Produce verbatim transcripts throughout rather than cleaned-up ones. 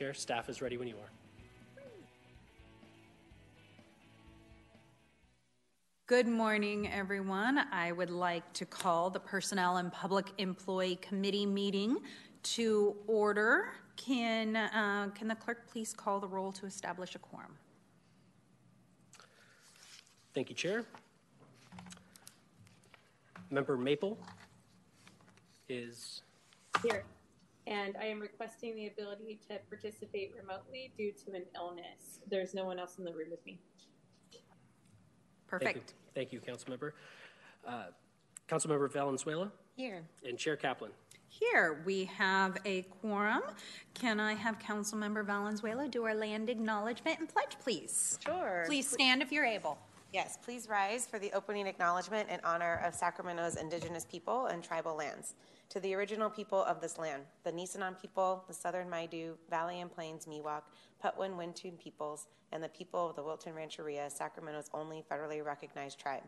Chair, staff is ready when you are. Good morning, everyone. I would like to call the Personnel and Public Employee Committee meeting to order. Can, uh, can the clerk please call the roll to establish a quorum? Thank you, Chair. Member Maple is here, and I am requesting the ability to participate remotely due to an illness. There's no one else in the room with me. Perfect. Thank you, Thank you Councilmember. Uh, Councilmember Valenzuela? Here. And Chair Kaplan? Here. We have a quorum. Can I have Councilmember Valenzuela do our land acknowledgement and pledge, please? Sure. Please stand if you're able. Yes, please rise for the opening acknowledgement in honor of Sacramento's indigenous people and tribal lands. To the original people of this land, the Nisenan people, the Southern Maidu, Valley and Plains Miwok, Putwin Wintoon peoples, and the people of the Wilton Rancheria, Sacramento's only federally recognized tribe.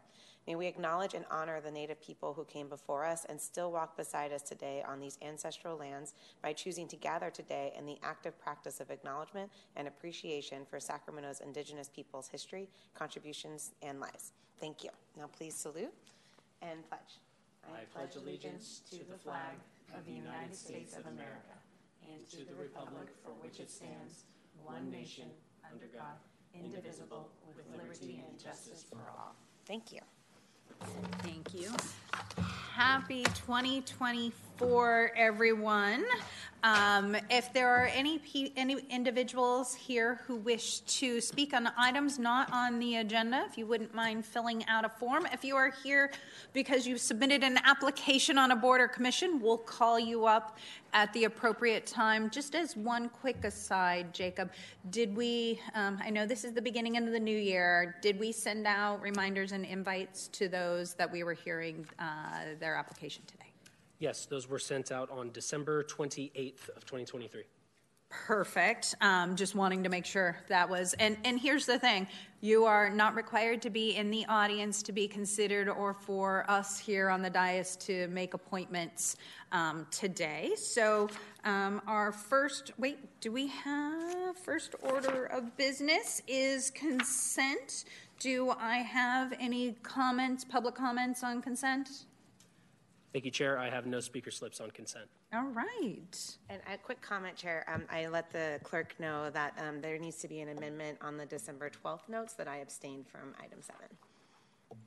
May we acknowledge and honor the Native people who came before us and still walk beside us today on these ancestral lands by choosing to gather today in the active practice of acknowledgement and appreciation for Sacramento's indigenous people's history, contributions, and lives. Thank you. Now please salute and pledge. I pledge allegiance to the flag of the United States of America and to the republic for which it stands, one nation, under God, indivisible, with liberty and justice for all. Thank you. Thank you. Happy twenty twenty-four, everyone. Um, if there are any, p- any individuals here who wish to speak on items not on the agenda, if you wouldn't mind filling out a form. If you are here because you submitted an application on a board or commission, we'll call you up at the appropriate time. Just as one quick aside, Jacob, did we, um, I know this is the beginning of the new year, did we send out reminders and invites to those that we were hearing uh, their application today? Yes, those were sent out on December twenty-eighth of twenty twenty-three. Perfect. Um, just wanting to make sure that was. And, and here's the thing. You are not required to be in the audience to be considered or for us here on the dais to make appointments um, today. So um, our first, wait, do we have first order of business is consent. Do I have any comments, public comments on consent? Thank you, Chair. I have no speaker slips on consent. All right. And a quick comment, Chair. Um, I let the clerk know that um, there needs to be an amendment on the December twelfth notes that I abstained from item seven.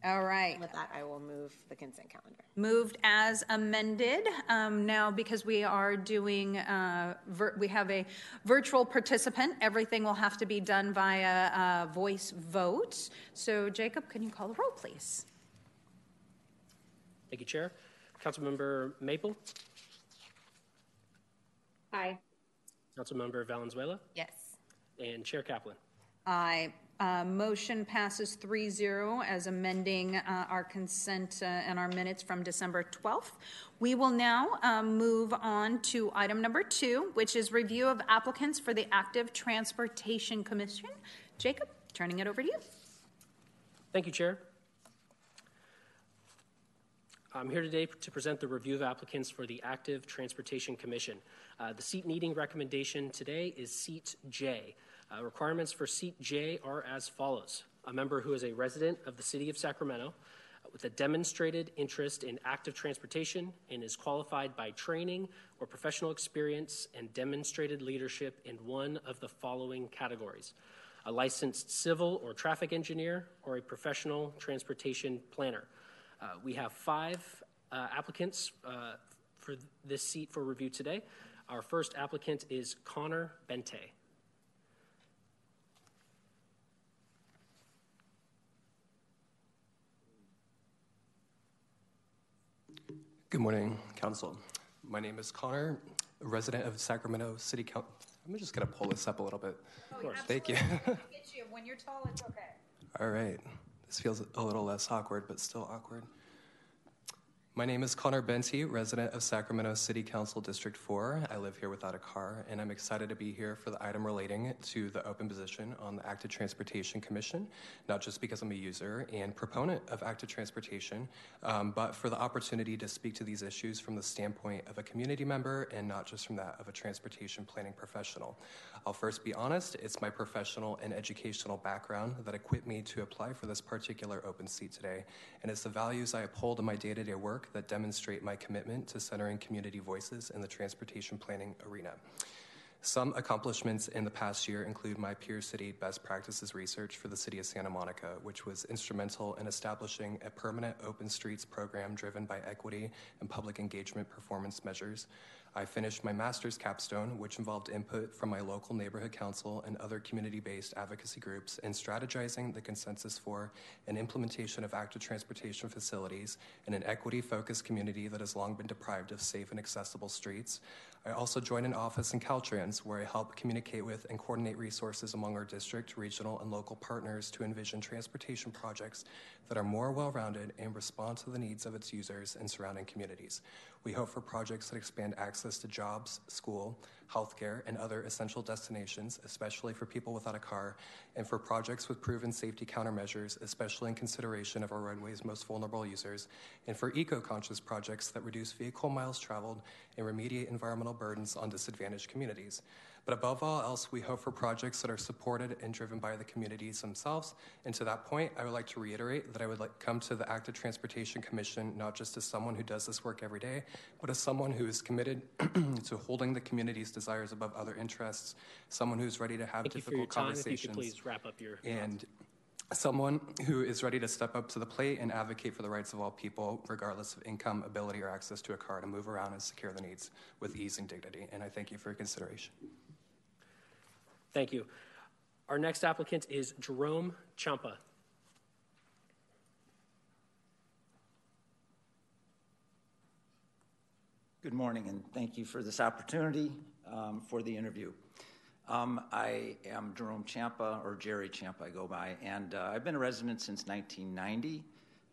All right. With that, I will move the consent calendar. Moved as amended. Um, now, because we are doing, uh, vir- we have a virtual participant, everything will have to be done via uh, voice vote. So, Jacob, can you call the roll, please? Thank you, Chair. Councilmember Maple? Aye. Councilmember Valenzuela? Yes. And Chair Kaplan? Aye. Uh, motion passes three zero as amending uh, our consent uh, and our minutes from December twelfth. We will now um, move on to item number two, which is review of applicants for the Active Transportation Commission. Jacob, turning it over to you. Thank you, Chair. I'm here today to present the review of applicants for the Active Transportation Commission. Uh, the seat needing recommendation today is seat J. Uh, requirements for seat J are as follows. A member who is a resident of the City of Sacramento uh, with a demonstrated interest in active transportation and is qualified by training or professional experience and demonstrated leadership in one of the following categories: a licensed civil or traffic engineer or a professional transportation planner. Uh, we have five uh, applicants uh, for this seat for review today. Our first applicant is Connor Bente. Good morning, Council. My name is Connor, a resident of Sacramento City Council. I'm just going to pull this up a little bit. Oh, of course. Thank you. Get you. When you're tall, it's okay. All right. This feels a little less awkward, but still awkward. My name is Connor Bente, resident of Sacramento City Council District four. I live here without a car, and I'm excited to be here for the item relating to the open position on the Active Transportation Commission, not just because I'm a user and proponent of active transportation, um, but for the opportunity to speak to these issues from the standpoint of a community member and not just from that of a transportation planning professional. I'll first be honest, it's my professional and educational background that equipped me to apply for this particular open seat today, and it's the values I uphold in my day-to-day work that demonstrate my commitment to centering community voices in the transportation planning arena. Some accomplishments in the past year include my peer city best practices research for the city of Santa Monica, which was instrumental in establishing a permanent open streets program driven by equity and public engagement performance measures. I finished my master's capstone, which involved input from my local neighborhood council and other community-based advocacy groups in strategizing the consensus for an implementation of active transportation facilities in an equity-focused community that has long been deprived of safe and accessible streets. I also joined an office in Caltrans where I help communicate with and coordinate resources among our district, regional, and local partners to envision transportation projects that are more well-rounded and respond to the needs of its users and surrounding communities. We hope for projects that expand access to jobs, school, healthcare, and other essential destinations, especially for people without a car, and for projects with proven safety countermeasures, especially in consideration of our roadways' most vulnerable users, and for eco-conscious projects that reduce vehicle miles traveled and remediate environmental burdens on disadvantaged communities. But above all else, we hope for projects that are supported and driven by the communities themselves. And to that point, I would like to reiterate that I would like come to the Active Transportation Commission not just as someone who does this work every day, but as someone who is committed to holding the community's desires above other interests, someone who's ready to have Thank difficult you for your conversations. Time. If you could please wrap up your and someone who is ready to step up to the plate and advocate for the rights of all people, regardless of income, ability, or access to a car, to move around and secure their needs with ease and dignity. And I thank you for your consideration. Thank you. Our next applicant is Jerome Ciampa. Good morning, and thank you for this opportunity um, for the interview. Um, I am Jerome Ciampa, or Jerry Ciampa I go by, and uh, I've been a resident since nineteen ninety,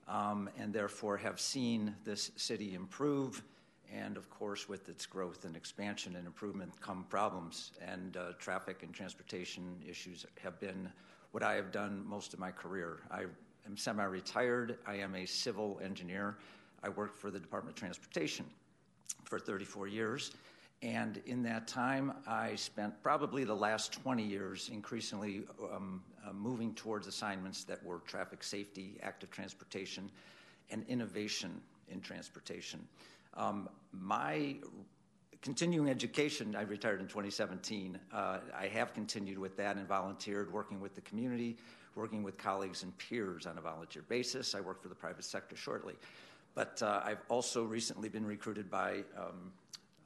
um, and therefore have seen this city improve, and of course with its growth and expansion and improvement come problems, and uh, traffic and transportation issues have been what I have done most of my career. I am semi-retired, I am a civil engineer, I worked for the Department of Transportation for thirty-four years. And in that time, I spent probably the last twenty years increasingly um, uh, moving towards assignments that were traffic safety, active transportation, and innovation in transportation. Um, my continuing education, I retired in twenty seventeen. Uh, I have continued with that and volunteered, working with the community, working with colleagues and peers on a volunteer basis. I work for the private sector shortly. But uh, I've also recently been recruited by um,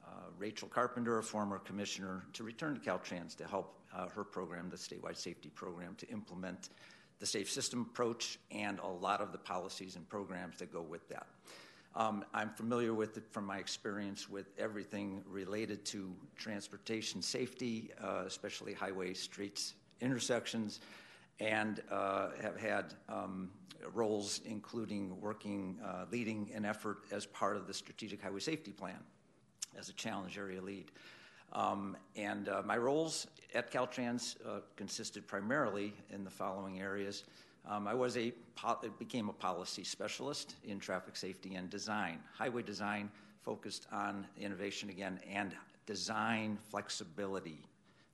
Uh, Rachel Carpenter, a former commissioner, to return to Caltrans to help uh, her program, the statewide safety program, to implement the safe system approach and a lot of the policies and programs that go with that. Um, I'm familiar with it from my experience with everything related to transportation safety, uh, especially highway, streets, intersections, and uh, have had um, roles including working, uh, leading an effort as part of the Strategic Highway Safety Plan as a challenge area lead. Um, and uh, my roles at Caltrans uh, consisted primarily in the following areas. Um, I was a po- became a policy specialist in traffic safety and design. Highway design focused on innovation again and design flexibility,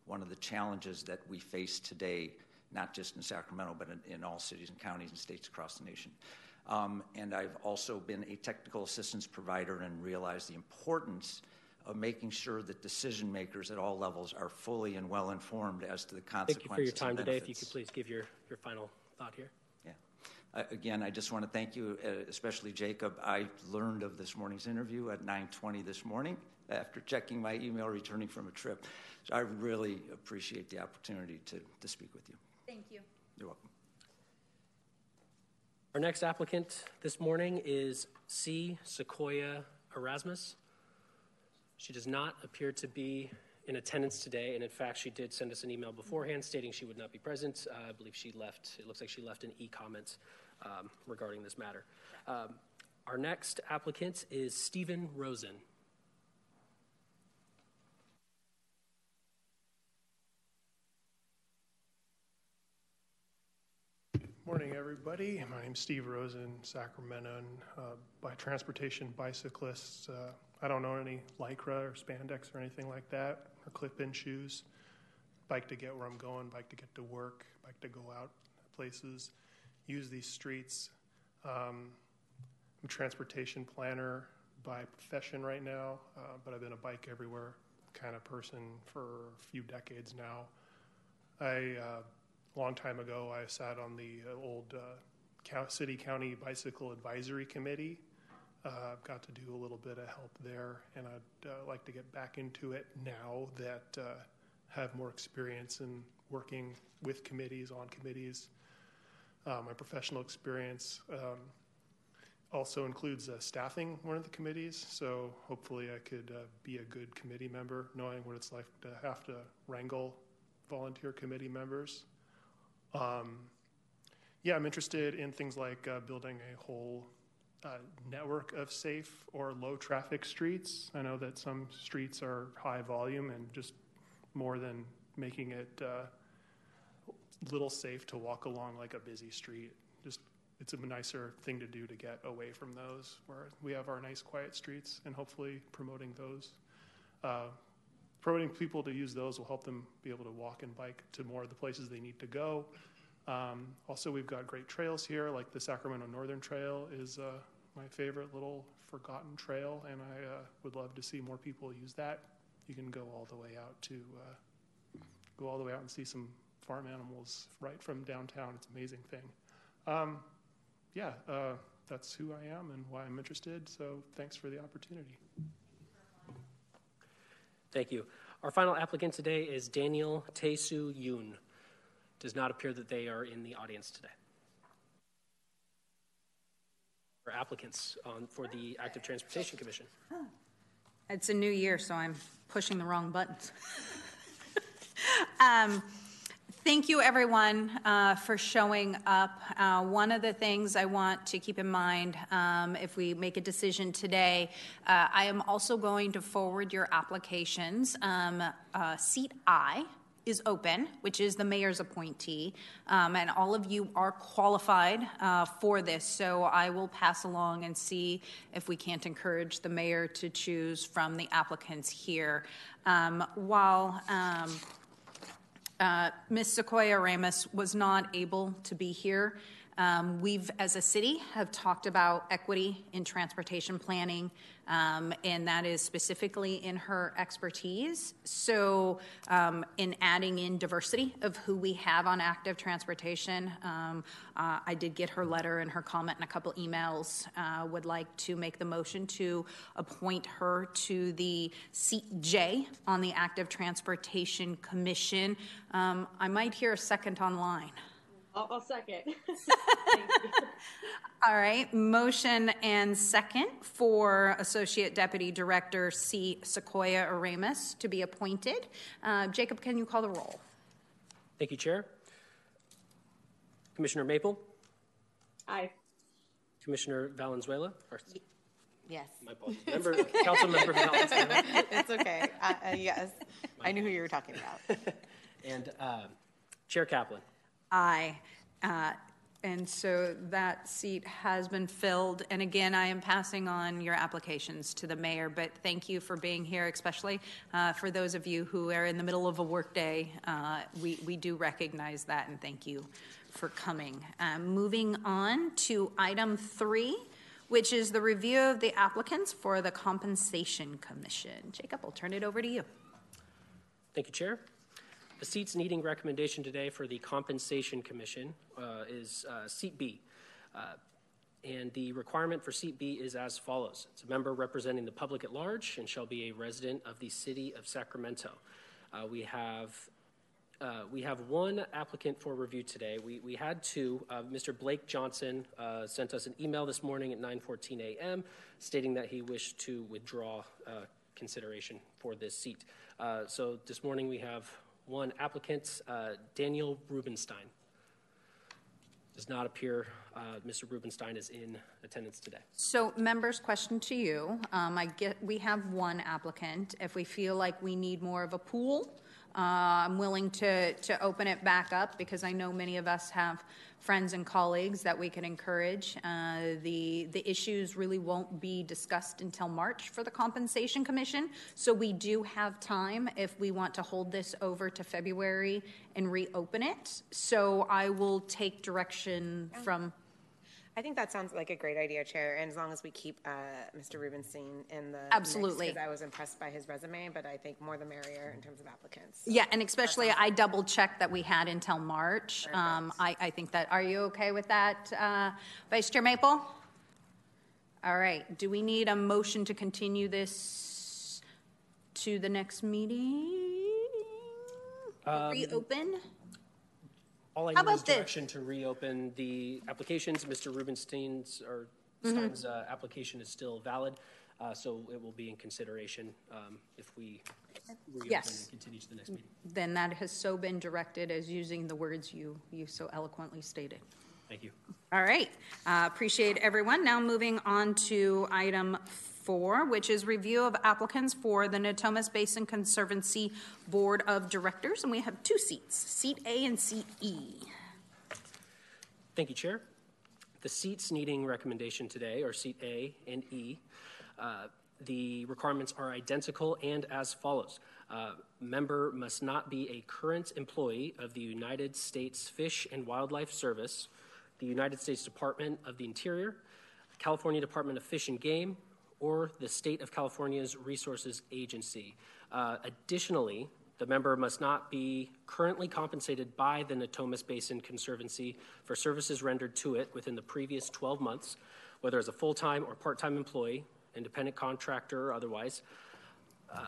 one of the challenges that we face today, not just in Sacramento, but in, in all cities and counties and states across the nation. Um, and I've also been a technical assistance provider and realized the importance of making sure that decision makers at all levels are fully and well informed as to the consequences. Thank you for your time today. If you could please give your, your final thought here. Yeah. Uh, again, I just want to thank you, uh, especially Jacob. I learned of this morning's interview at nine twenty this morning after checking my email returning from a trip. So I really appreciate the opportunity to, to speak with you. Thank you. You're welcome. Our next applicant this morning is C. Sequoia Erasmus. She does not appear to be in attendance today, and in fact, she did send us an email beforehand stating she would not be present. Uh, I believe she left, it looks like she left an e-comment um, regarding this matter. Um, Our next applicant is Steven Rosen. Morning, everybody. My name's Steve Rosen, Sacramento, and uh, by transportation bicyclists. Uh, I don't own any Lycra or spandex or anything like that, or clip-in shoes. Bike to get where I'm going, bike to get to work, bike to go out places, use these streets. Um, I'm a transportation planner by profession right now, uh, but I've been a bike everywhere kind of person for a few decades now. I... Uh, A long time ago, I sat on the old uh, City County Bicycle Advisory Committee. Uh, got to do a little bit of help there, and I'd uh, like to get back into it now that uh, have more experience in working with committees, on committees. Uh, my professional experience um, also includes uh, staffing one of the committees, so hopefully I could uh, be a good committee member, knowing what it's like to have to wrangle volunteer committee members. Um, yeah, I'm interested in things like uh, building a whole uh, network of safe or low traffic streets. I know that some streets are high volume and just more than making it uh, little safe to walk along like a busy street. Just it's a nicer thing to do to get away from those where we have our nice quiet streets, and hopefully promoting those. Uh, Promoting people to use those will help them be able to walk and bike to more of the places they need to go. Um, also, we've got great trails here, like the Sacramento Northern Trail is uh, my favorite little forgotten trail, and I uh, would love to see more people use that. You can go all the way out to uh, go all the way out and see some farm animals right from downtown. It's an amazing thing. Um, yeah, uh, that's who I am and why I'm interested. So thanks for the opportunity. Thank you. Our final applicant today is Daniel Tae Soo Yoon. It does not appear that they are in the audience today. Our applicants on, for the Active Transportation Commission. It's a new year, so I'm pushing the wrong buttons. um, thank you, everyone, uh, for showing up. Uh, one of the things I want to keep in mind, um, if we make a decision today, uh, I am also going to forward your applications. Um, uh, seat I is open, which is the mayor's appointee, um, and all of you are qualified uh, for this, so I will pass along and see if we can't encourage the mayor to choose from the applicants here. Um, while... Um, Uh, Miz Sequoia Erasmus was not able to be here. Um, we've, as a city, have talked about equity in transportation planning, um, and that is specifically in her expertise. So um, in adding in diversity of who we have on active transportation, um, uh, I did get her letter and her comment and a couple emails. Uh, would like to make the motion to appoint her to the seat J on the Active Transportation Commission. Um, I might hear a second online. I'll second. Thank you. All right. Motion and second for Associate Deputy Director C. Sequoia Erasmus to be appointed. Uh, Jacob, can you call the roll? Thank you, Chair. Commissioner Maple? Aye. Commissioner Valenzuela? Or, yes. My apologies. Member, Council Member Valenzuela? It's okay. Uh, uh, yes. My I knew who you were talking about. And uh, Chair Kaplan? Aye. Uh, and so that seat has been filled. And again, I am passing on your applications to the mayor, but thank you for being here, especially uh, for those of you who are in the middle of a work day. Uh, we, we do recognize that, and thank you for coming. Um, moving on to item three, which is the review of the applicants for the Compensation Commission. Jacob, I'll turn it over to you. Thank you, Chair. The seats needing recommendation today for the Compensation Commission uh, is uh, seat B. Uh, and the requirement for seat B is as follows. It's a member representing the public at large and shall be a resident of the city of Sacramento. Uh, we have uh, we have one applicant for review today. We, we had two. Uh, Mister Blake Johnson uh, sent us an email this morning at nine fourteen a m stating that he wished to withdraw uh, consideration for this seat. Uh, so this morning we have one applicant, uh, Daniel Rubenstein. Does not appear uh, Mister Rubenstein is in attendance today. So, members, question to you. Um, I get we have one applicant. If we feel like we need more of a pool, uh, I'm willing to to open it back up because I know many of us have friends and colleagues that we can encourage. Uh, the the issues really won't be discussed until March for the Compensation Commission, so we do have time if we want to hold this over to February and reopen it. So I will take direction from... I think that sounds like a great idea, Chair, and as long as we keep uh, Mister Rubenstein in the absolutely, because I was impressed by his resume, but I think more the merrier in terms of applicants. So yeah, and especially I double-checked that we had until March. Um, I, I think that, are you okay with that, uh, Vice Chair Maple? All right, do we need a motion to continue this to the next meeting? Um, Reopen? All I How need is direction this? to reopen the applications. Mister Rubenstein's or Stein's, mm-hmm. uh, application is still valid, uh, so it will be in consideration um, if we reopen yes. and continue to the next meeting. Then that has so been directed as using the words you, you so eloquently stated. Thank you. All right. Uh, appreciate everyone. Now moving on to item four, which is review of applicants for the Natomas Basin Conservancy Board of Directors. And we have two seats, seat A and seat E. Thank you, Chair. The seats needing recommendation today are seat A and E. Uh, the requirements are identical and as follows. Uh, member must not be a current employee of the United States Fish and Wildlife Service, the United States Department of the Interior, California Department of Fish and Game, or the State of California's Resources Agency. Uh, additionally, the member must not be currently compensated by the Natomas Basin Conservancy for services rendered to it within the previous twelve months, whether as a full-time or part-time employee, independent contractor or otherwise, uh,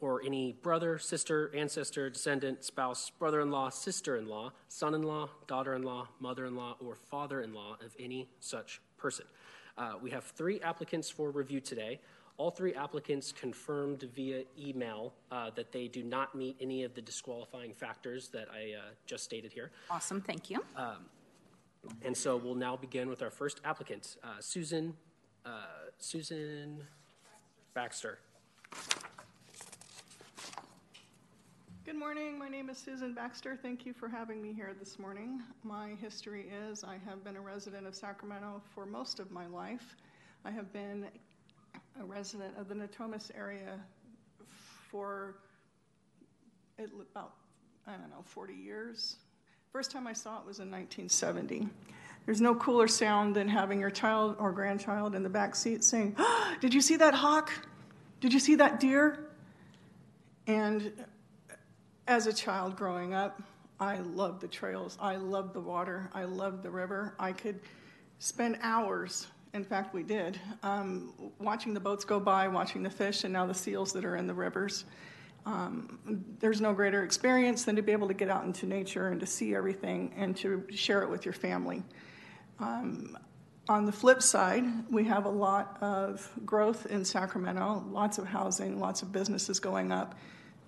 or any brother, sister, ancestor, descendant, spouse, brother-in-law, sister-in-law, son-in-law, daughter-in-law, mother-in-law, or father-in-law of any such person. Uh, we have three applicants for review today. All three applicants confirmed via email uh, that they do not meet any of the disqualifying factors that I uh, just stated here. Awesome, thank you. Um, and so we'll now begin with our first applicant, uh, Susan uh, Susan Baxter. Good morning, my name is Susan Baxter. Thank you for having me here this morning. My history is I have been a resident of Sacramento for most of my life. I have been a resident of the Natomas area for about, I don't know, forty years. First time I saw it was in nineteen seventy. There's no cooler sound than having your child or grandchild in the back seat saying, oh, did you see that hawk? Did you see that deer? And as a child growing up, I loved the trails, I loved the water, I loved the river. I could spend hours, in fact we did, um, watching the boats go by, watching the fish, and now the seals that are in the rivers. Um, there's no greater experience than to be able to get out into nature and to see everything and to share it with your family. Um, on the flip side, we have a lot of growth in Sacramento, lots of housing, lots of businesses going up.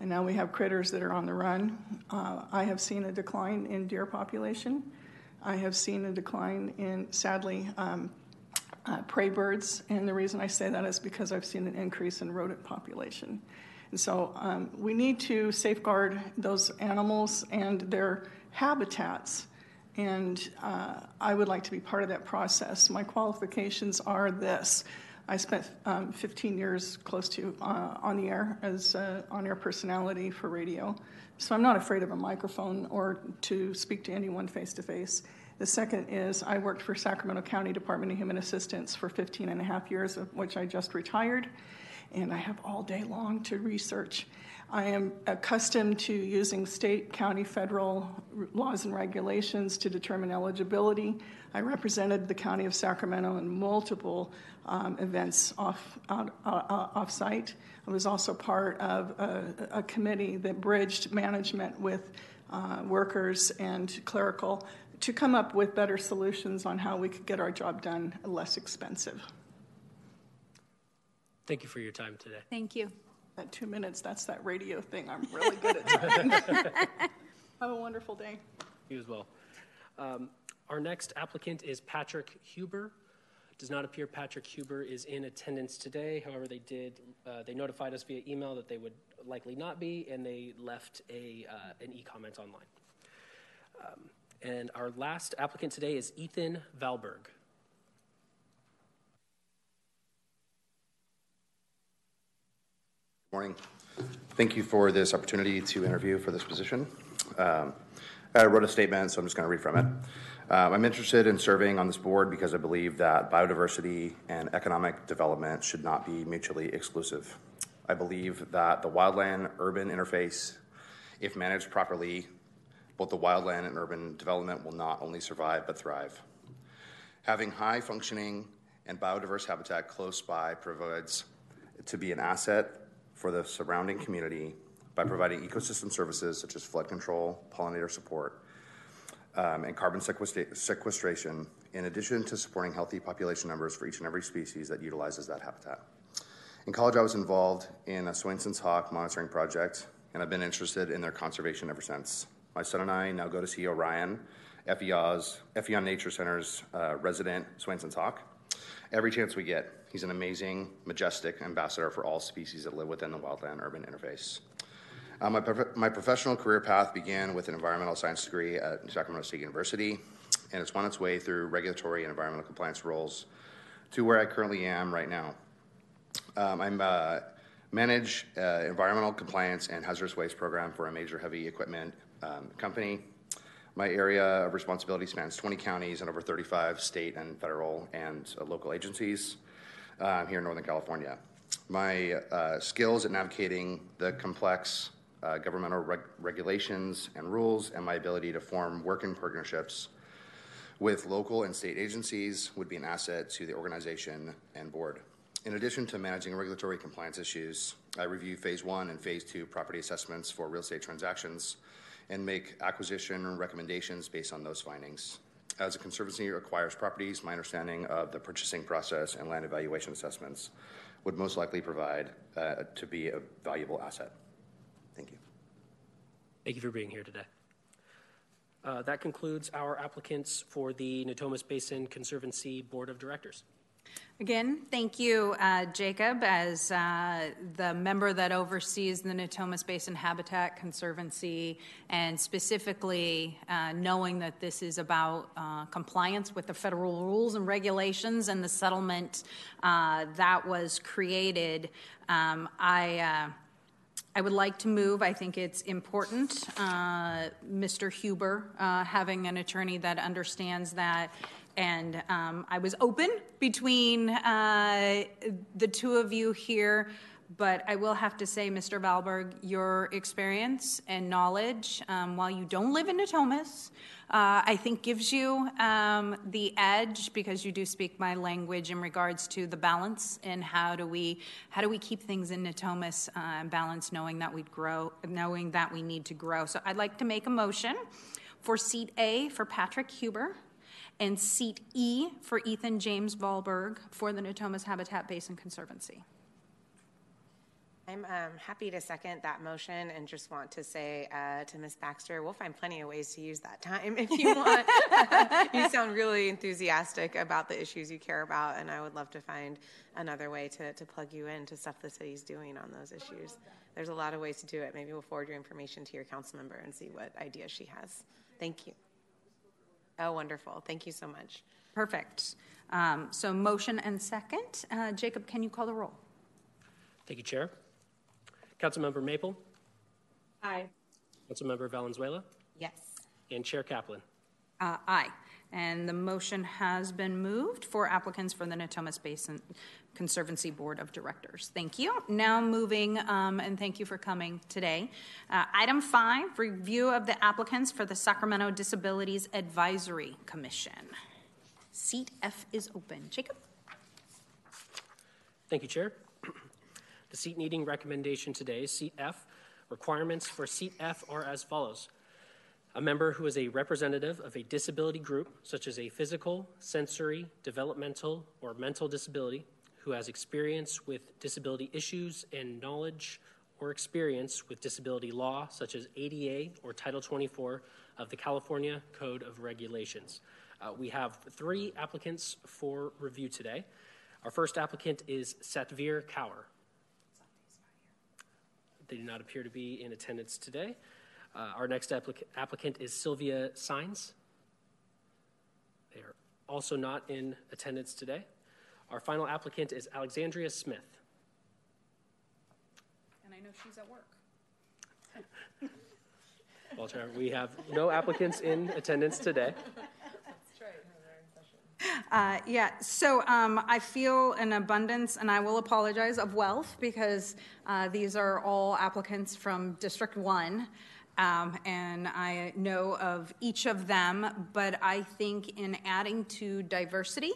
And now we have critters that are on the run. Uh, I have seen a decline in deer population. I have seen a decline in, sadly, um, uh, prey birds. And the reason I say that is because I've seen an increase in rodent population. And so um, we need to safeguard those animals and their habitats. And uh, I would like to be part of that process. My qualifications are this. I spent um, fifteen years close to uh, on the air as an on-air personality for radio. So I'm not afraid of a microphone or to speak to anyone face-to-face. The second is I worked for Sacramento County Department of Human Assistance for fifteen and a half years, of which I just retired. And I have all day long to research. I am accustomed to using state, county, federal laws and regulations to determine eligibility. I represented the County of Sacramento in multiple um, events off, out, uh, off-site. I was also part of a, a committee that bridged management with uh, workers and clerical to come up with better solutions on how we could get our job done less expensive. Thank you for your time today. Thank you. That two minutes, that's that radio thing. I'm really good at time. Have a wonderful day. You as well. Um, Our next applicant is Patrick Huber. It does not appear Patrick Huber is in attendance today. However, they did, uh, they notified us via email that they would likely not be, and they left a, uh, an e-comment online. Um, and our last applicant today is Ethan Valberg. Good morning. Thank you for this opportunity to interview for this position. Um, I wrote a statement, so I'm just going to read from it. Um, I'm interested in serving on this board because I believe that biodiversity and economic development should not be mutually exclusive. I believe that the wildland-urban interface, if managed properly, both the wildland and urban development will not only survive but thrive. Having high-functioning and biodiverse habitat close by provides to be an asset for the surrounding community by providing ecosystem services such as flood control, pollinator support, um, and carbon sequestration, in addition to supporting healthy population numbers for each and every species that utilizes that habitat. In college, I was involved in a Swainson's hawk monitoring project, and I've been interested in their conservation ever since. My son and I now go to see Orion, F E O's, F E O Nature Center's uh, resident Swainson's hawk, every chance we get. He's an amazing, majestic ambassador for all species that live within the wildland-urban interface. Uh, my, prof my professional career path began with an environmental science degree at Sacramento State University, and it's won its way through regulatory and environmental compliance roles to where I currently am right now. Um, I uh, manage uh, environmental compliance and hazardous waste program for a major heavy equipment um, company. My area of responsibility spans twenty counties and over thirty-five state and federal and uh, local agencies uh, here in Northern California. My uh, skills at navigating the complex Uh, governmental reg regulations and rules, and my ability to form working partnerships with local and state agencies would be an asset to the organization and board. In addition to managing regulatory compliance issues, I review phase one and phase two property assessments for real estate transactions and make acquisition recommendations based on those findings. As a conservancy acquires properties, my understanding of the purchasing process and land evaluation assessments would most likely provide uh, to be a valuable asset. Thank you. Thank you for being here today. Uh, that concludes our applicants for the Natomas Basin Conservancy Board of Directors. Again, thank you, uh, Jacob, as uh, the member that oversees the Natomas Basin Habitat Conservancy, and specifically uh, knowing that this is about uh, compliance with the federal rules and regulations and the settlement uh, that was created. Um, I... Uh, I would like to move, I think it's important, uh, Mister Huber, uh, having an attorney that understands that. And um, I was open between uh, the two of you here, but I will have to say, Mister Valberg, your experience and knowledge, um, while you don't live in Natomas, uh, I think gives you um, the edge, because you do speak my language in regards to the balance and how do we how do we keep things in Natomas uh, and balance, knowing that we grow, knowing that we need to grow. So I'd like to make a motion for seat A for Patrick Huber and seat E for Ethan James Valberg for the Natomas Habitat Basin Conservancy. I'm um, happy to second that motion, and just want to say uh, to Miz Baxter, we'll find plenty of ways to use that time if you want. You sound really enthusiastic about the issues you care about, and I would love to find another way to, to plug you in to stuff the city's doing on those issues. There's a lot of ways to do it. Maybe we'll forward your information to your council member and see what ideas she has. Thank you. Oh, wonderful. Thank you so much. Perfect. Um, so motion and second. Uh, Jacob, can you call the roll? Thank you, Chair. Councilmember Maple? Aye. Councilmember Valenzuela? Yes. And Chair Kaplan? Uh, aye. And the motion has been moved for applicants for the Natomas Basin Conservancy Board of Directors. Thank you. Now moving, um, and thank you for coming today. Uh, item five, review of the applicants for the Sacramento Disabilities Advisory Commission. Seat F is open. Jacob? Thank you, Chair. The seat needing recommendation today, seat F, requirements for seat F are as follows. A member who is a representative of a disability group, such as a physical, sensory, developmental, or mental disability, who has experience with disability issues and knowledge or experience with disability law, such as A D A or Title twenty-four of the California Code of Regulations. Uh, we have three applicants for review today. Our first applicant is Satvir Kaur. They do not appear to be in attendance today. Uh, our next applic- applicant is Sylvia Sines. They are also not in attendance today. Our final applicant is Alexandria Smith. And I know she's at work. Walter, we have no applicants in attendance today. Uh, yeah, so um, I feel an abundance, and I will apologize, of wealth, because uh, these are all applicants from District one, um, and I know of each of them, but I think in adding to diversity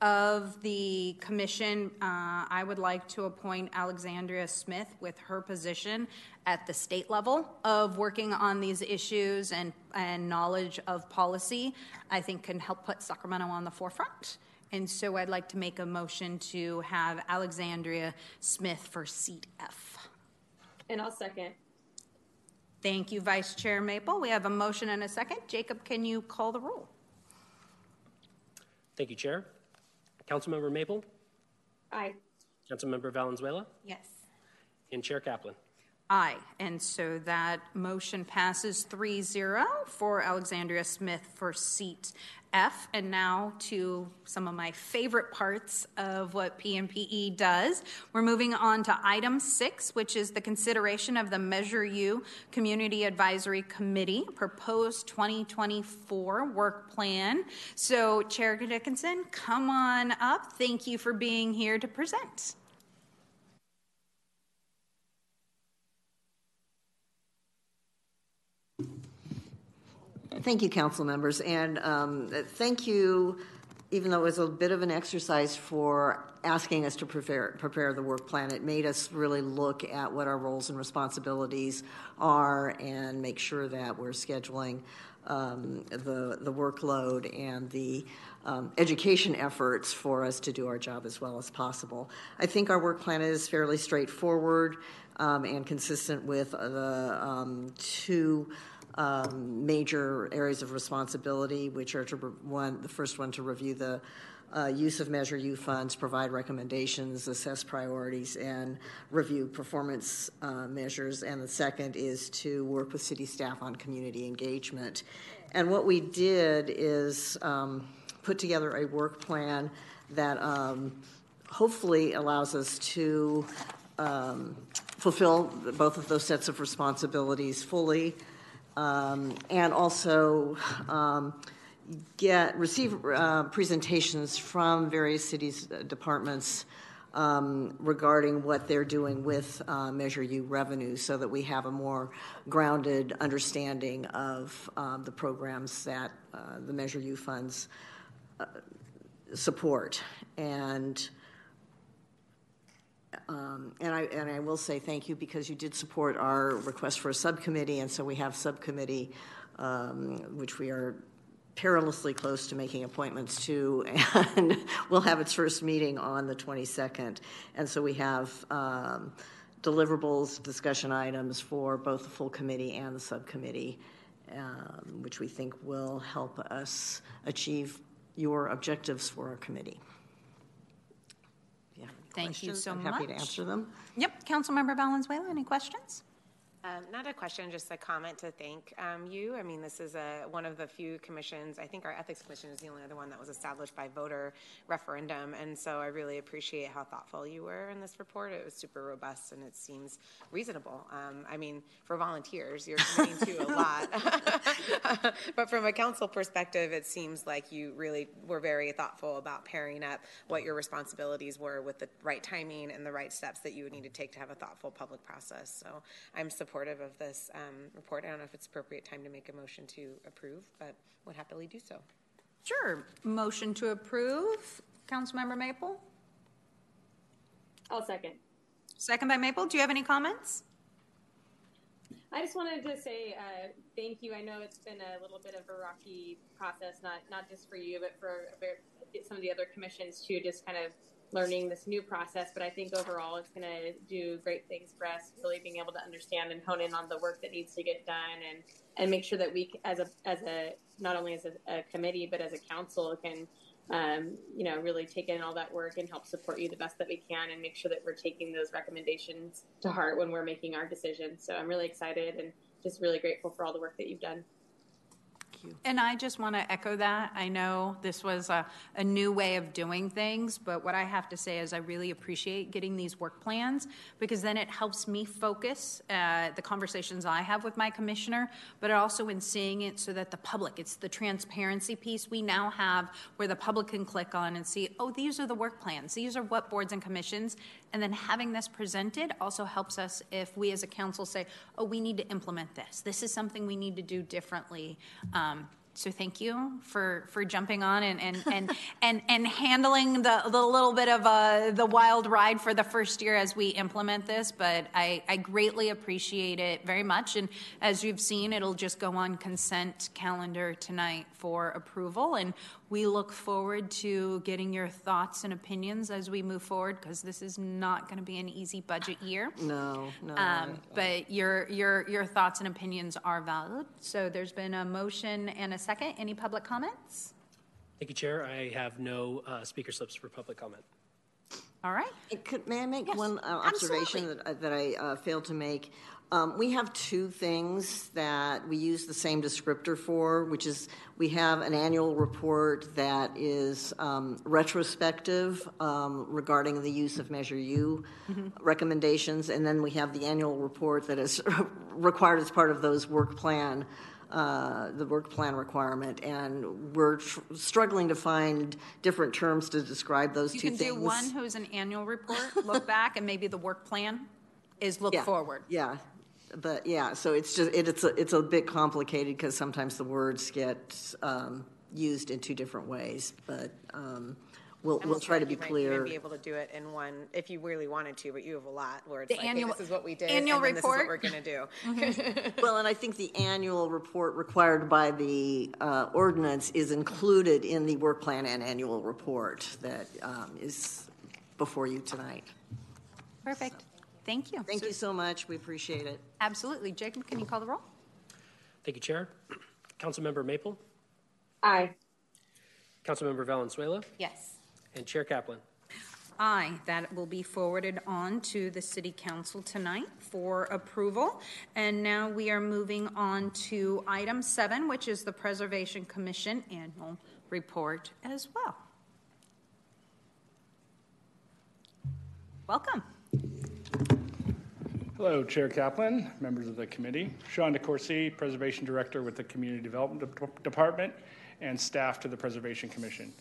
of the commission, uh, I would like to appoint Alexandria Smith with her position at the state level of working on these issues and, and knowledge of policy, I think can help put Sacramento on the forefront. And so I'd like to make a motion to have Alexandria Smith for seat F. And I'll second. Thank you, Vice Chair Maple. We have a motion and a second. Jacob, can you call the roll? Thank you, Chair. Councilmember Maple? Aye. Councilmember Valenzuela? Yes. And Chair Kaplan? Aye. And so that motion passes three zero for Alexandria Smith for seat F. And now to some of my favorite parts of what P M P E does. We're moving on to item six, which is the consideration of the Measure U Community Advisory Committee proposed twenty twenty-four work plan. So Chair Dickinson, come on up. Thank you for being here to present. Thank you, council members, and um, thank you, even though it was a bit of an exercise, for asking us to prepare, prepare the work plan. It made us really look at what our roles and responsibilities are and make sure that we're scheduling um, the, the workload and the um, education efforts for us to do our job as well as possible. I think our work plan is fairly straightforward um, and consistent with the um, two Um, major areas of responsibility, which are to re- one, the first one to review the uh, use of Measure U funds, provide recommendations, assess priorities, and review performance uh, measures. And the second is to work with city staff on community engagement. And what we did is um, put together a work plan that um, hopefully allows us to um, fulfill both of those sets of responsibilities fully. Um, and also um, get receive uh, presentations from various cities' departments um, regarding what they're doing with uh, Measure U revenue, so that we have a more grounded understanding of uh, the programs that uh, the Measure U funds uh, support. And Um, and I and I will say thank you, because you did support our request for a subcommittee, and so we have subcommittee, um, which we are perilously close to making appointments to, and we'll have its first meeting on the twenty-second. And so we have um, deliverables, discussion items for both the full committee and the subcommittee, um, which we think will help us achieve your objectives for our committee. Thank you so much. I'm happy to answer them. Yep. Councilmember Valenzuela, any questions? Um, not a question, just a comment to thank um, you. I mean, this is a, one of the few commissions. I think our Ethics Commission is the only other one that was established by voter referendum, and so I really appreciate how thoughtful you were in this report. It was super robust, and it seems reasonable. Um, I mean, for volunteers, you're committing to a lot. But from a council perspective, it seems like you really were very thoughtful about pairing up what your responsibilities were with the right timing and the right steps that you would need to take to have a thoughtful public process. So I'm supportive supportive of this um, report. I don't know if it's appropriate time to make a motion to approve, but would happily do so. Sure. Motion to approve. Councilmember Maple? I'll second. Second by Maple. Do you have any comments? I just wanted to say uh, thank you. I know it's been a little bit of a rocky process, not, not just for you, but for some of the other commissions too, just kind of learning this new process, but I think overall it's going to do great things for us, really being able to understand and hone in on the work that needs to get done, and, and make sure that we, as a, as a, not only as a, a committee, but as a council can, um, you know, really take in all that work and help support you the best that we can, and make sure that we're taking those recommendations to heart when we're making our decisions. So I'm really excited and just really grateful for all the work that you've done. You. And I just want to echo that. I know this was a, a new way of doing things, but what I have to say is I really appreciate getting these work plans, because then it helps me focus uh, the conversations I have with my commissioner, but also in seeing it so that the public, it's the transparency piece we now have where the public can click on and see, oh, these are the work plans. These are what boards and commissions. And then having this presented also helps us if we as a council say, oh, we need to implement this. This is something we need to do differently. Um, Um, so thank you for, for jumping on and and, and, and and handling the, the little bit of uh, the wild ride for the first year as we implement this. But I, I greatly appreciate it very much. And as you've seen, it'll just go on consent calendar tonight for approval. And we look forward to getting your thoughts and opinions as we move forward, because this is not going to be an easy budget year. No, no. Um, but your your your thoughts and opinions are valid. So there's been a motion and a second. Any public comments? Thank you, Chair. I have no uh, speaker slips for public comment. All right. It could, may I make yes. one uh, observation that, that I uh, failed to make? Um, we have two things that we use the same descriptor for, which is we have an annual report that is um, retrospective um, regarding the use of Measure U mm-hmm. recommendations, and then we have the annual report that is required as part of those work plan Uh, the work plan requirement, and we're tr- struggling to find different terms to describe those you two things. You can do one who's an annual report, look back, and maybe the work plan is look yeah. forward. Yeah, but yeah, so it's just it, it's a, it's a bit complicated because sometimes the words get um, used in two different ways, but um, we'll we'll try to be right. clear. You may be able to do it in one if you really wanted to, but you have a lot where it's the like, annual, hey, this is what we did, annual and then report. This is what we're going to do. Well, and I think the annual report required by the uh, ordinance is included in the work plan and annual report that um, is before you tonight. Perfect. So, thank you. Thank so, you so much. We appreciate it. Absolutely. Jacob, can you call the roll? Thank you, Chair. Councilmember Maple? Aye. Councilmember Valenzuela? Yes. And Chair Kaplan? Aye. That will be forwarded on to the City Council tonight for approval. And now we are moving on to item seven, which is the Preservation Commission annual report as well. Welcome. Hello, Chair Kaplan, members of the committee. Sean DeCourcy, Preservation Director with the Community Development De- Department and staff to the Preservation Commission.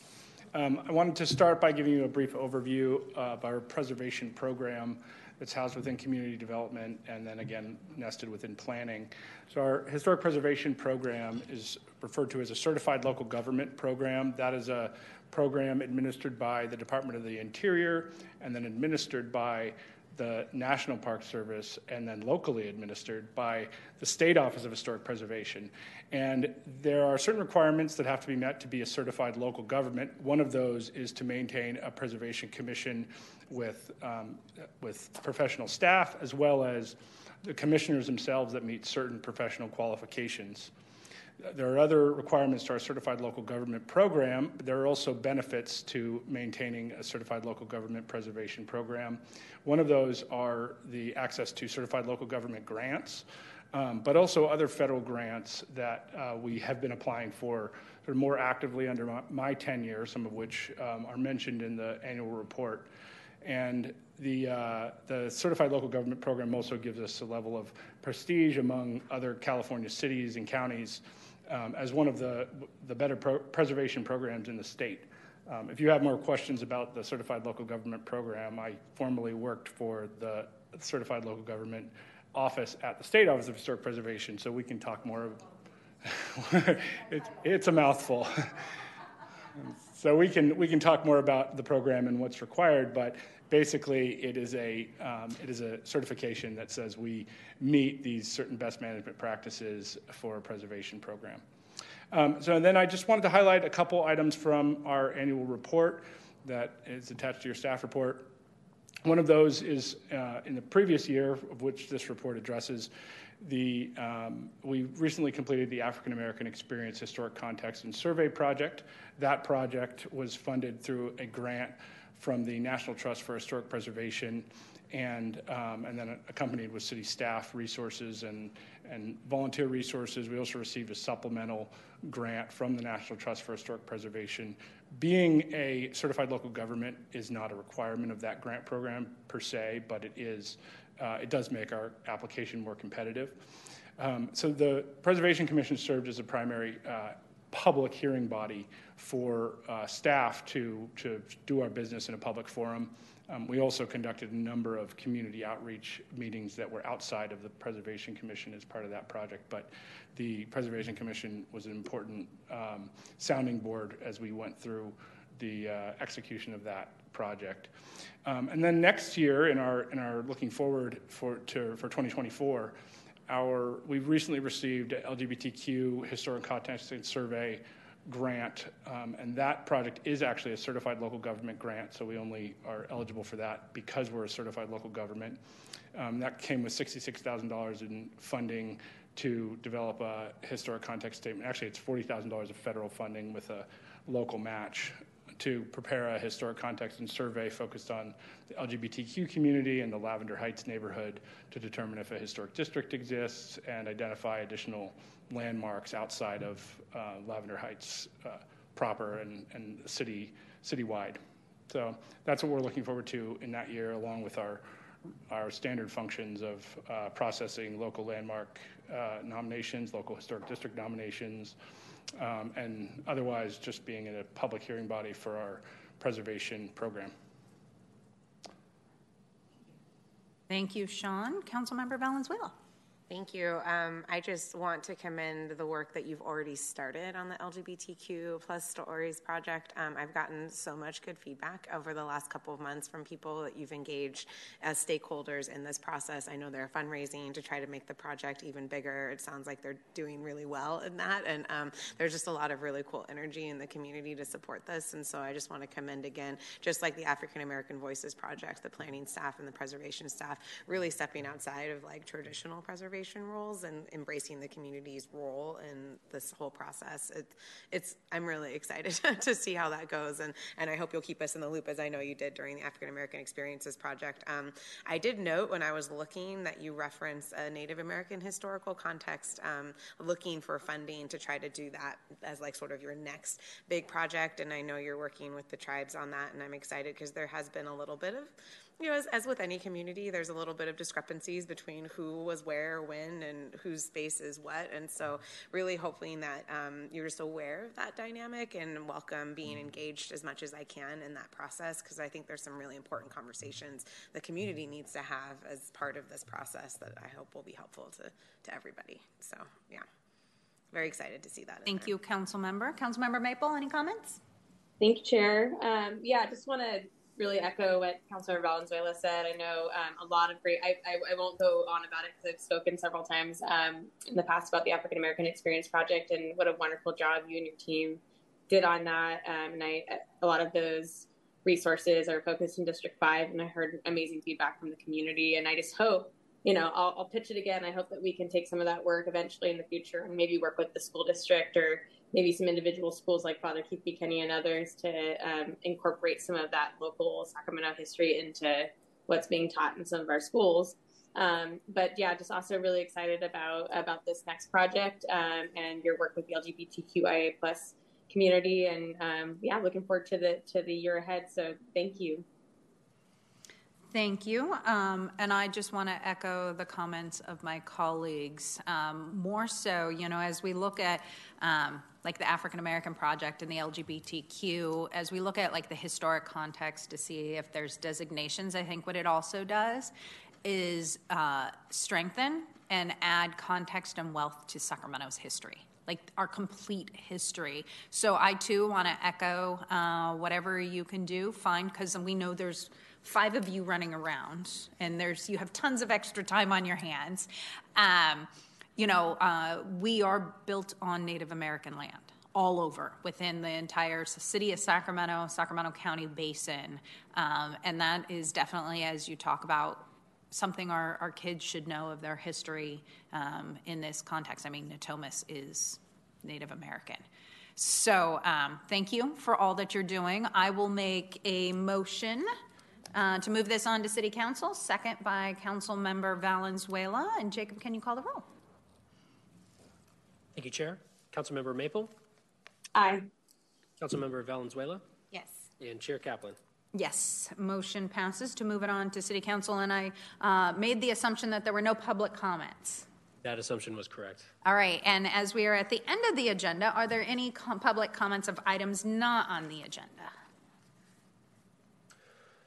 Um, I wanted to start by giving you a brief overview of our preservation program that's housed within community development and then again nested within planning. So our historic preservation program is referred to as a certified local government program. That is a program administered by the Department of the Interior and then administered by the National Park Service and then locally administered by the State Office of Historic Preservation. And there are certain requirements that have to be met to be a certified local government. One of those is to maintain a preservation commission with, um, with professional staff, as well as the commissioners themselves that meet certain professional qualifications. There are other requirements to our certified local government program. There are also benefits to maintaining a certified local government preservation program. One of those are the access to certified local government grants, um, but also other federal grants that uh, we have been applying for sort of more actively under my, my tenure, some of which um, are mentioned in the annual report. And the uh, the certified local government program also gives us a level of prestige among other California cities and counties Um, as one of the the better pro- preservation programs in the state. Um, if you have more questions about the Certified Local Government Program, I formerly worked for the Certified Local Government Office at the State Office of Historic Preservation, so we can talk more. Of, it, it's a mouthful. So we can we can talk more about the program and what's required, but basically it is a um, it is a certification that says we meet these certain best management practices for a preservation program. Um, so then I just wanted to highlight a couple items from our annual report. that is attached to your staff report. One of those is uh, in the previous year, of which this report addresses. The um, we recently completed the African American Experience Historic Context and Survey Project. That project was funded through a grant from the National Trust for Historic Preservation, and um, and then accompanied with city staff resources and and volunteer resources. We also received a supplemental grant from the National Trust for Historic Preservation. Being a certified local government is not a requirement of that grant program per se, but it is. Uh, it does make our application more competitive. Um, so the Preservation Commission served as a primary uh, public hearing body for uh, staff to, to do our business in a public forum. Um, we also conducted a number of community outreach meetings that were outside of the Preservation Commission as part of that project, but the Preservation Commission was an important um, sounding board as we went through the uh, execution of that project. Um, and then next year, in our in our looking forward for to for twenty twenty-four, our we've recently received an L G B T Q Historic Context and Survey grant, um, and that project is actually a certified local government grant, so we only are eligible for that because we're a certified local government. Um, that came with sixty-six thousand dollars in funding to develop a historic context statement. Actually, it's forty thousand dollars of federal funding with a local match to prepare a historic context and survey focused on the L G B T Q community and the Lavender Heights neighborhood to determine if a historic district exists and identify additional landmarks outside of uh, Lavender Heights uh, proper and, and city citywide. So that's what we're looking forward to in that year, along with our our standard functions of uh, processing local landmark uh, nominations, local historic district nominations, Um, and otherwise just being in a public hearing body for our preservation program. Thank you, Sean. Councilmember Valenzuela. Thank you. Um, I just want to commend the work that you've already started on the L G B T Q plus stories project. Um, I've gotten so much good feedback over the last couple of months from people that you've engaged as stakeholders in this process. I know they're fundraising to try to make the project even bigger. It sounds like they're doing really well in that. And um, there's just a lot of really cool energy in the community to support this. And so I just want to commend again, just like the African American Voices Project, the planning staff and the preservation staff really stepping outside of like traditional preservation roles and embracing the community's role in this whole process. It, it's I'm really excited to see how that goes, and, and I hope you'll keep us in the loop, as I know you did during the African American Experiences Project. Um, I did note when I was looking that you referenced a Native American historical context, um, looking for funding to try to do that as like sort of your next big project, and I know you're working with the tribes on that, and I'm excited because there has been a little bit of, you know, as, as with any community, there's a little bit of discrepancies between who was where, when, and whose space is what. And so really hoping that um, you're just aware of that dynamic and welcome being engaged as much as I can in that process, because I think there's some really important conversations the community needs to have as part of this process that I hope will be helpful to, to everybody. So, yeah, very excited to see that. Thank you, Council Member. Council Member Maple, any comments? Thank you, Chair. Um, yeah, I just want to really echo what Councilor Valenzuela said. I know um, a lot of great, I, I, I won't go on about it because I've spoken several times um, in the past about the African American Experience Project and what a wonderful job you and your team did on that. Um, and I, a lot of those resources are focused in District five, and I heard amazing feedback from the community. And I just hope, you know, I'll, I'll pitch it again. I hope that we can take some of that work eventually in the future and maybe work with the school district or maybe some individual schools like Father Keith B. Kenny and others to um, incorporate some of that local Sacramento history into what's being taught in some of our schools. Um, but yeah, just also really excited about, about this next project um, and your work with the L G B T Q I A plus community. And um, yeah, looking forward to the, to the year ahead. So thank you. Thank you. Um, and I just want to echo the comments of my colleagues. Um, more so, you know, as we look at um, like the African American Project and the L G B T Q, as we look at like the historic context to see if there's designations, I think what it also does is uh, strengthen and add context and wealth to Sacramento's history, like our complete history. So I too want to echo uh, whatever you can do, fine, because we know there's five of you running around, and there's you have tons of extra time on your hands. Um, you know, uh, we are built on Native American land. all over within the entire city of Sacramento, Sacramento County Basin. Um, and that is definitely, as you talk about, something our, our kids should know of their history um, in this context. I mean, Natomas is Native American. So um, thank you for all that you're doing. I will make a motion uh, to move this on to City Council, second by Council Member Valenzuela. And Jacob, can you call the roll? Thank you, Chair. Councilmember Maple? Aye. Councilmember Valenzuela? Yes. And Chair Kaplan? Yes. Motion passes to move it on to City Council, and I uh, made the assumption that there were no public comments. That assumption was correct. All right, and as we are at the end of the agenda, are there any com- public comments of items not on the agenda?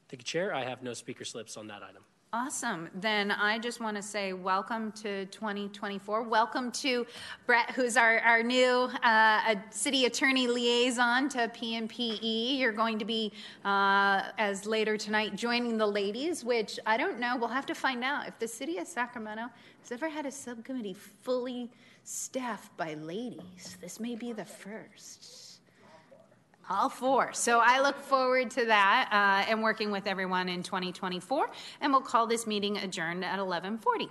Thank you, Chair. I have no speaker slips on that item. Awesome. Then I just want to say welcome to twenty twenty-four. Welcome to Brett, who's our, our new uh, city attorney liaison to P M P E. You're going to be, uh, as later tonight, joining the ladies, which I don't know. We'll have to find out if the city of Sacramento has ever had a subcommittee fully staffed by ladies. This may be the first. All four. So I look forward to that uh, and working with everyone in twenty twenty-four. And we'll call this meeting adjourned at eleven forty.